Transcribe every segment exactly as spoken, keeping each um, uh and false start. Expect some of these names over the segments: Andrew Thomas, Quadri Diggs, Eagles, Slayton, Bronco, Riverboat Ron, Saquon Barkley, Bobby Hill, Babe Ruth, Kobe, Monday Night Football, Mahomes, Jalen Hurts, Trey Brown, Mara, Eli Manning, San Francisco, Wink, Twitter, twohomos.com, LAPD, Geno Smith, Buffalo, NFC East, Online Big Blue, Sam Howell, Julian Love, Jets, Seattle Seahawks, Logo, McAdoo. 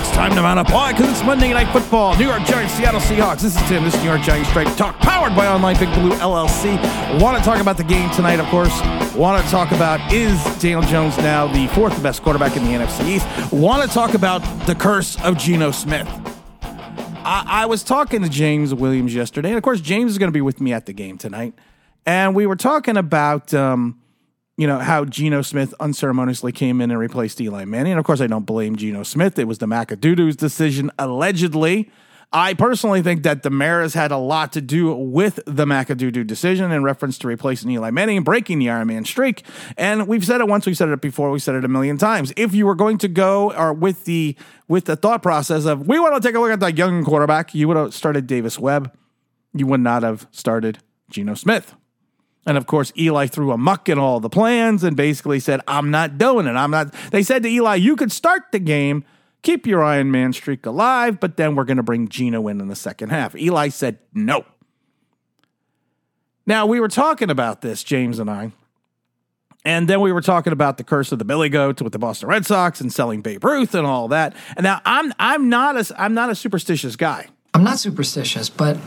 It's time to mount a point because it's Monday Night Football. New York Giants, Seattle Seahawks. This is Tim. This is New York Giants Strike Talk, powered by Online Big Blue L L C. Want to talk about the game tonight, of course. Want to talk about, is Daniel Jones now the fourth best quarterback in the N F C East? Want to talk about the curse of Geno Smith. I, I was talking to James Williams yesterday, and of course, James is going to be with me at the game tonight. And we were talking about... Um, You know, how Geno Smith unceremoniously came in and replaced Eli Manning. And, of course, I don't blame Geno Smith. It was the McAdoo's decision, allegedly. I personally think that the Mara's had a lot to do with the McAdoo decision in reference to replacing Eli Manning and breaking the Iron Man streak. And we've said it once, we've said it before, we've said it a million times. If you were going to go or with the with the thought process of, we want to take a look at that young quarterback, you would have started Davis Webb. You would not have started Geno Smith. And, of course, Eli threw a muck in all the plans and basically said, I'm not doing it. I'm not. They said to Eli, you could start the game, keep your Iron Man streak alive, but then we're going to bring Geno in in the second half. Eli said no. Now, we were talking about this, James and I, and then we were talking about the curse of the Billy Goat with the Boston Red Sox and selling Babe Ruth and all that. And now, I'm I'm not a, I'm not a superstitious guy. I'm not superstitious, but...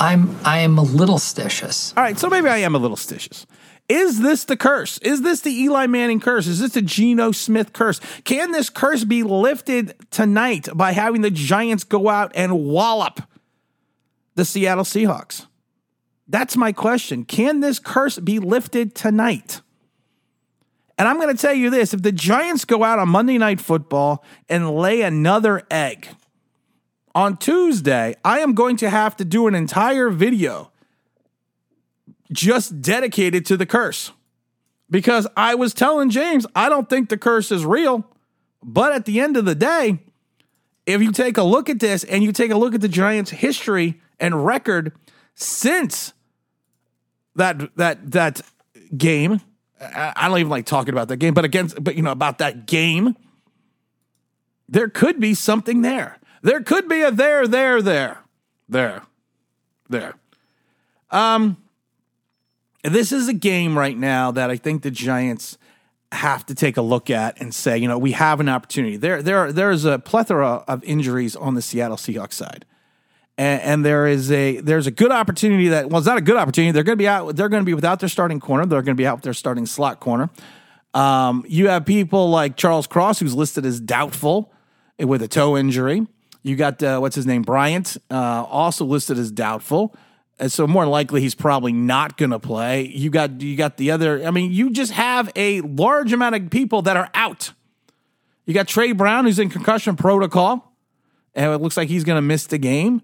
I'm I am a little stitious. All right, so maybe I am a little stitious. Is this the curse? Is this the Eli Manning curse? Is this the Geno Smith curse? Can this curse be lifted tonight by having the Giants go out and wallop the Seattle Seahawks? That's my question. Can this curse be lifted tonight? And I'm going to tell you this. If the Giants go out on Monday Night Football and lay another egg, on Tuesday, I am going to have to do an entire video just dedicated to the curse, because I was telling James, I don't think the curse is real. But at the end of the day, if you take a look at this and you take a look at the Giants' history and record since that that that game, I don't even like talking about that game, but against, but you know, about that game, there could be something there. There could be a there, there, there, there, there. Um, this is a game right now that I think the Giants have to take a look at and say, you know, we have an opportunity. There, there, there is a plethora of injuries on the Seattle Seahawks side, and, and there is a there's a good opportunity that well, it's not a good opportunity. They're going to be out. They're going to be without their starting corner. They're going to be out with their starting slot corner. Um, you have people like Charles Cross, who's listed as doubtful with a toe injury. You got, uh, what's his name, Bryant, uh, also listed as doubtful. And so more likely he's probably not going to play. You got you got the other, I mean, you just have a large amount of people that are out. You got Trey Brown, who's in concussion protocol, and it looks like he's going to miss the game.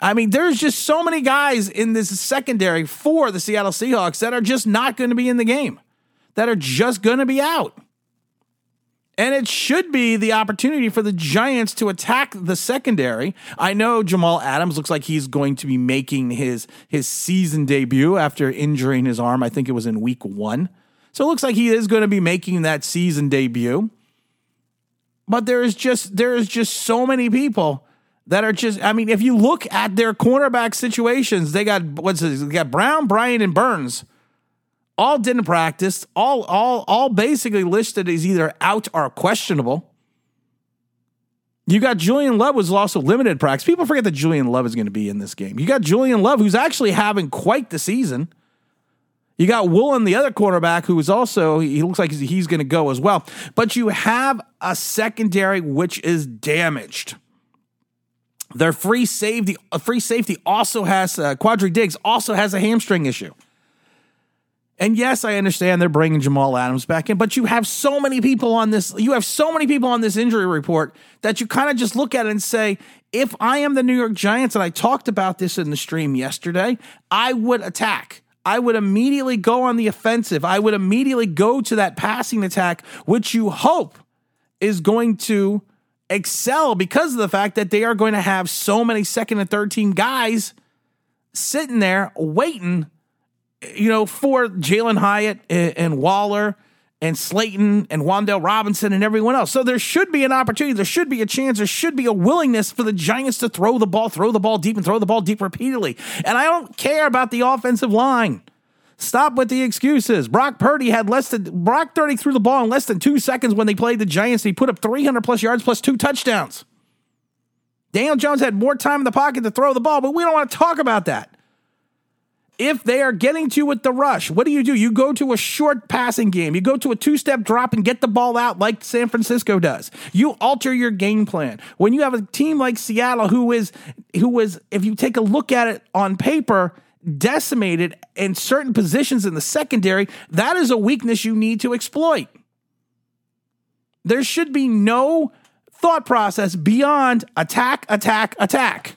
I mean, there's just so many guys in this secondary for the Seattle Seahawks that are just not going to be in the game, that are just going to be out. And it should be the opportunity for the Giants to attack the secondary. I know Jamal Adams looks like he's going to be making his his season debut after injuring his arm. I think it was in week one. So it looks like he is going to be making that season debut. But there is just there is just so many people that are just, I mean, if you look at their cornerback situations, they got what's this, they got Brown, Bryant, and Burns. All didn't practice, all all, all basically listed as either out or questionable. You got Julian Love was also limited practice. People forget that Julian Love is going to be in this game. You got Julian Love, who's actually having quite the season. You got Woolen, the other quarterback, who is also, he looks like he's going to go as well. But you have a secondary which is damaged. Their free safety, free safety also has, uh, Quadri Diggs also has a hamstring issue. And yes, I understand they're bringing Jamal Adams back in, but you have so many people on this. You have so many people on this injury report that you kind of just look at it and say, if I am the New York Giants, and I talked about this in the stream yesterday, I would attack. I would immediately go on the offensive. I would immediately go to that passing attack, which you hope is going to excel because of the fact that they are going to have so many second and third team guys sitting there waiting, you know, for Jalen Hyatt and, and Waller and Slayton and Wandale Robinson and everyone else. So there should be an opportunity. There should be a chance. There should be a willingness for the Giants to throw the ball, throw the ball deep and throw the ball deep repeatedly. And I don't care about the offensive line. Stop with the excuses. Brock Purdy had less than Brock Purdy threw the ball in less than two seconds when they played the Giants. He put up three hundred plus yards plus two touchdowns. Daniel Jones had more time in the pocket to throw the ball, but we don't want to talk about that. If they are getting to you with the rush, what do you do? You go to a short passing game. You go to a two-step drop and get the ball out like San Francisco does. You alter your game plan. When you have a team like Seattle who is, who is, if you take a look at it on paper, decimated in certain positions in the secondary, that is a weakness you need to exploit. There should be no thought process beyond attack, attack, attack.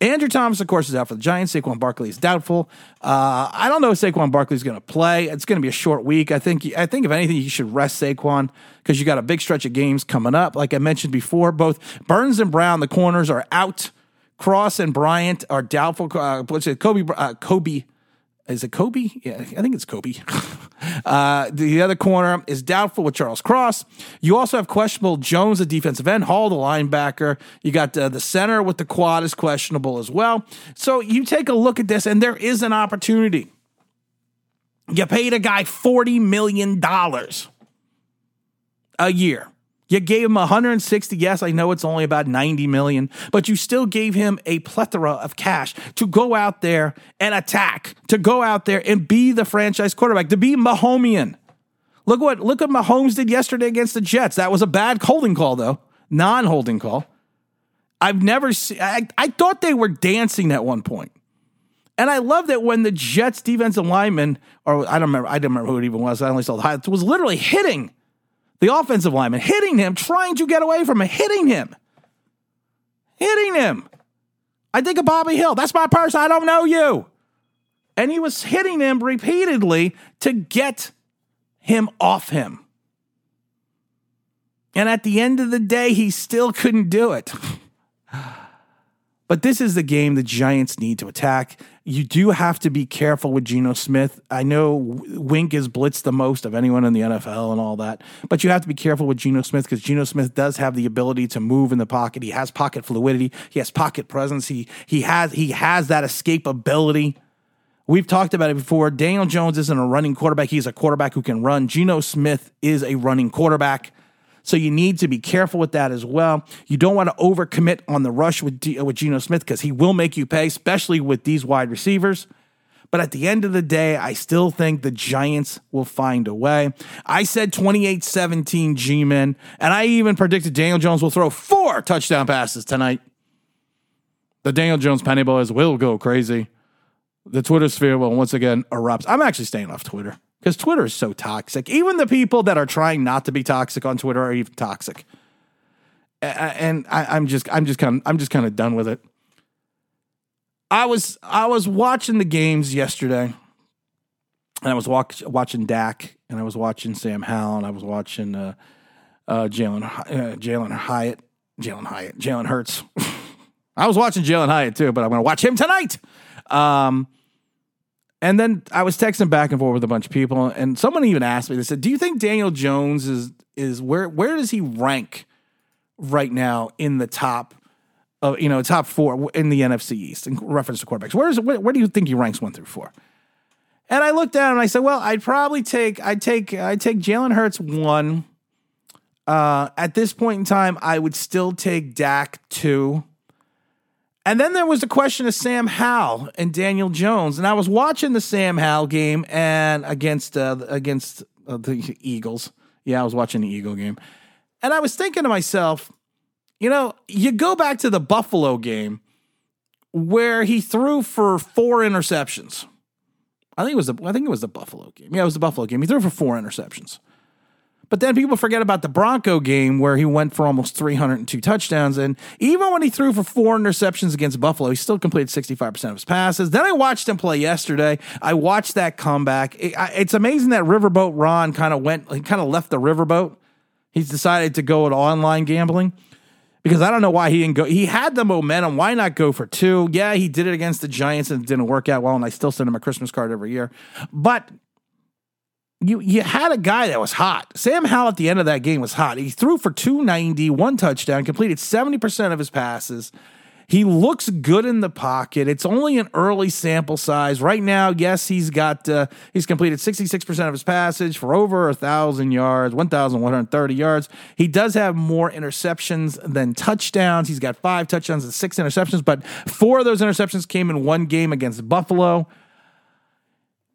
Andrew Thomas, of course, is out for the Giants. Saquon Barkley is doubtful. Uh, I don't know if Saquon Barkley is going to play. It's going to be a short week. I think, I think if anything, you should rest Saquon because you got a big stretch of games coming up. Like I mentioned before, both Burns and Brown, the corners, are out. Cross and Bryant are doubtful. Uh, what's it? Kobe, uh, Kobe. Is it Kobe? Yeah, I think it's Kobe. uh, the other corner is doubtful with Charles Cross. You also have questionable Jones, the defensive end, Hall, the linebacker. You got uh, the center with the quad is questionable as well. So you take a look at this, and there is an opportunity. You paid a guy forty million dollars a year. You gave him one hundred sixty. Yes, I know it's only about ninety million, but you still gave him a plethora of cash to go out there and attack, to go out there and be the franchise quarterback, to be Mahomian. Look what look what Mahomes did yesterday against the Jets. That was a bad holding call, though, non-holding call. I've never seen. I, I thought they were dancing at one point. And I love that when the Jets defensive lineman, or I don't remember, I don't remember who it even was. I only saw the highlights. Was literally hitting the offensive lineman, hitting him, trying to get away from him, hitting him, hitting him. I think of Bobby Hill. That's my person. I don't know you. And he was hitting him repeatedly to get him off him. And at the end of the day, he still couldn't do it. But this is the game the Giants need to attack. You do have to be careful with Geno Smith. I know Wink is blitzed the most of anyone in the N F L and all that, but you have to be careful with Geno Smith because Geno Smith does have the ability to move in the pocket. He has pocket fluidity. He has pocket presence. He he has he has that escape ability. We've talked about it before. Daniel Jones isn't a running quarterback. He's a quarterback who can run. Geno Smith is a running quarterback. So you need to be careful with that as well. You don't want to overcommit on the rush with D- with Geno Smith because he will make you pay, especially with these wide receivers. But at the end of the day, I still think the Giants will find a way. I said twenty-eight seventeen G-Men, and I even predicted Daniel Jones will throw four touchdown passes tonight. The Daniel Jones Penny Boys will go crazy. The Twitter sphere will once again erupt. I'm actually staying off Twitter, because Twitter is so toxic. Even the people that are trying not to be toxic on Twitter are even toxic. And I, I'm just, I'm just kind of, I'm just kind of done with it. I was, I was watching the games yesterday, and I was walk, watching Dak, and I was watching Sam Howell, and I was watching uh, uh, Jalen, uh, Jalen Hyatt, Jalen Hyatt, Jalen Hurts. I was watching Jalen Hyatt too, but I'm going to watch him tonight. Um, And then I was texting back and forth with a bunch of people, and someone even asked me, they said, do you think Daniel Jones is, is where, where does he rank right now in the top of, you know, top four in the N F C East in reference to quarterbacks? Where is where, where do you think he ranks one through four? And I looked down and I said, well, I'd probably take, I'd take, I'd take Jalen Hurts one. Uh, at this point in time, I would still take Dak two. And then there was the question of Sam Howell and Daniel Jones. And I was watching the Sam Howell game and against uh, against uh, the Eagles. Yeah, I was watching the Eagle game. And I was thinking to myself, you know, you go back to the Buffalo game where he threw for four interceptions. I think it was the I think it was the Buffalo game. Yeah, it was the Buffalo game. He threw for four interceptions. But then people forget about the Bronco game where he went for almost three hundred two touchdowns. And even when he threw for four interceptions against Buffalo, he still completed sixty-five percent of his passes. Then I watched him play yesterday. I watched that comeback. It, I, it's amazing that Riverboat Ron kind of went, he kind of left the riverboat. He's decided to go to online gambling because I don't know why he didn't go. He had the momentum. Why not go for two? Yeah, he did it against the Giants and it didn't work out well. And I still send him a Christmas card every year. But You you had a guy that was hot. Sam Howell at the end of that game was hot. He threw for two ninety, one touchdown, completed seventy percent of his passes. He looks good in the pocket. It's only an early sample size. Right now, yes, he's got uh, he's completed sixty-six percent of his passage for over one thousand yards, one thousand one hundred thirty yards. He does have more interceptions than touchdowns. He's got five touchdowns and six interceptions, but four of those interceptions came in one game against Buffalo.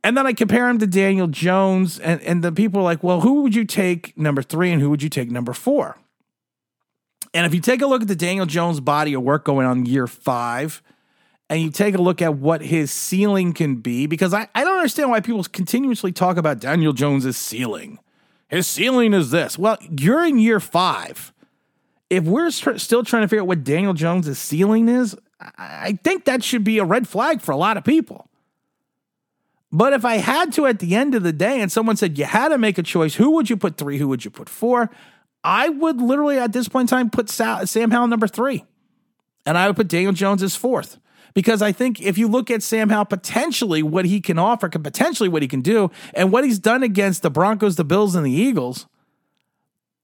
And then I compare him to Daniel Jones, and, and the people are like, well, who would you take number three and who would you take number four? And if you take a look at the Daniel Jones body of work going on year five, and you take a look at what his ceiling can be, because I, I don't understand why people continuously talk about Daniel Jones' ceiling. His ceiling is this. Well, you're in year five. If we're st- still trying to figure out what Daniel Jones' ceiling is, I, I think that should be a red flag for a lot of people. But if I had to at the end of the day, and someone said you had to make a choice, who would you put three? Who would you put four? I would literally at this point in time put Sam Howell number three, and I would put Daniel Jones as fourth, because I think if you look at Sam Howell, potentially what he can offer, can potentially what he can do, and what he's done against the Broncos, the Bills, and the Eagles,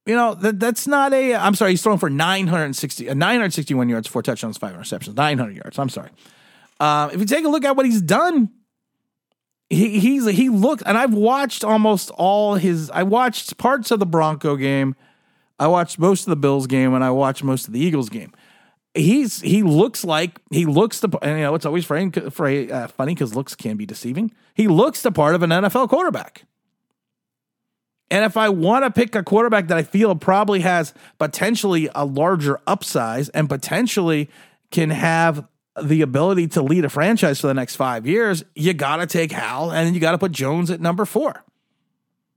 you know, that that's not a, I'm sorry, he's thrown for nine hundred sixty, nine hundred sixty-one yards, four touchdowns, five interceptions, nine hundred yards. I'm sorry. Uh, if you take a look at what he's done, He he's he looked, and I've watched almost all his, I watched parts of the Bronco game, I watched most of the Bills game, and I watched most of the Eagles game. He's he looks like he looks the, and you know it's always framed, framed, uh, funny because looks can be deceiving. He looks the part of an N F L quarterback. And if I want to pick a quarterback that I feel probably has potentially a larger upsize and potentially can have the ability to lead a franchise for the next five years, you got to take Hal, and then you got to put Jones at number four.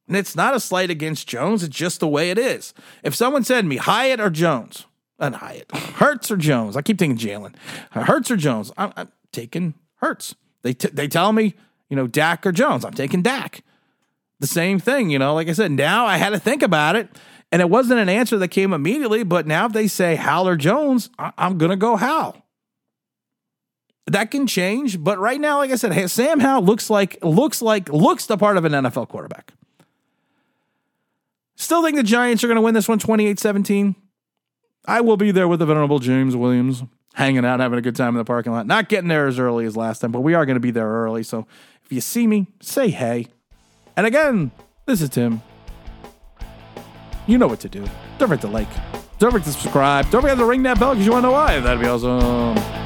And it's not a slight against Jones. It's just the way it is. If someone said to me, Hyatt or Jones, and Hyatt, Hurts or Jones, I keep thinking Jalen, Hurts or Jones, I'm, I'm taking Hurts. They t- they tell me, you know, Dak or Jones, I'm taking Dak. The same thing, you know, like I said, now I had to think about it, and it wasn't an answer that came immediately, but now if they say Hal or Jones, I- I'm going to go Hal. That can change, but right now, like I said, Sam Howell looks like looks like looks the part of an N F L quarterback. Still think the Giants are going to win this one twenty-eight seventeen. I will be there with the venerable James Williams, hanging out, having a good time in the parking lot. Not getting there as early as last time, but we are going to be there early. So if you see me, say hey. And again, this is Tim. You know what to do. Don't forget to like. Don't forget to subscribe. Don't forget to ring that bell because you want to know why. That'd be awesome.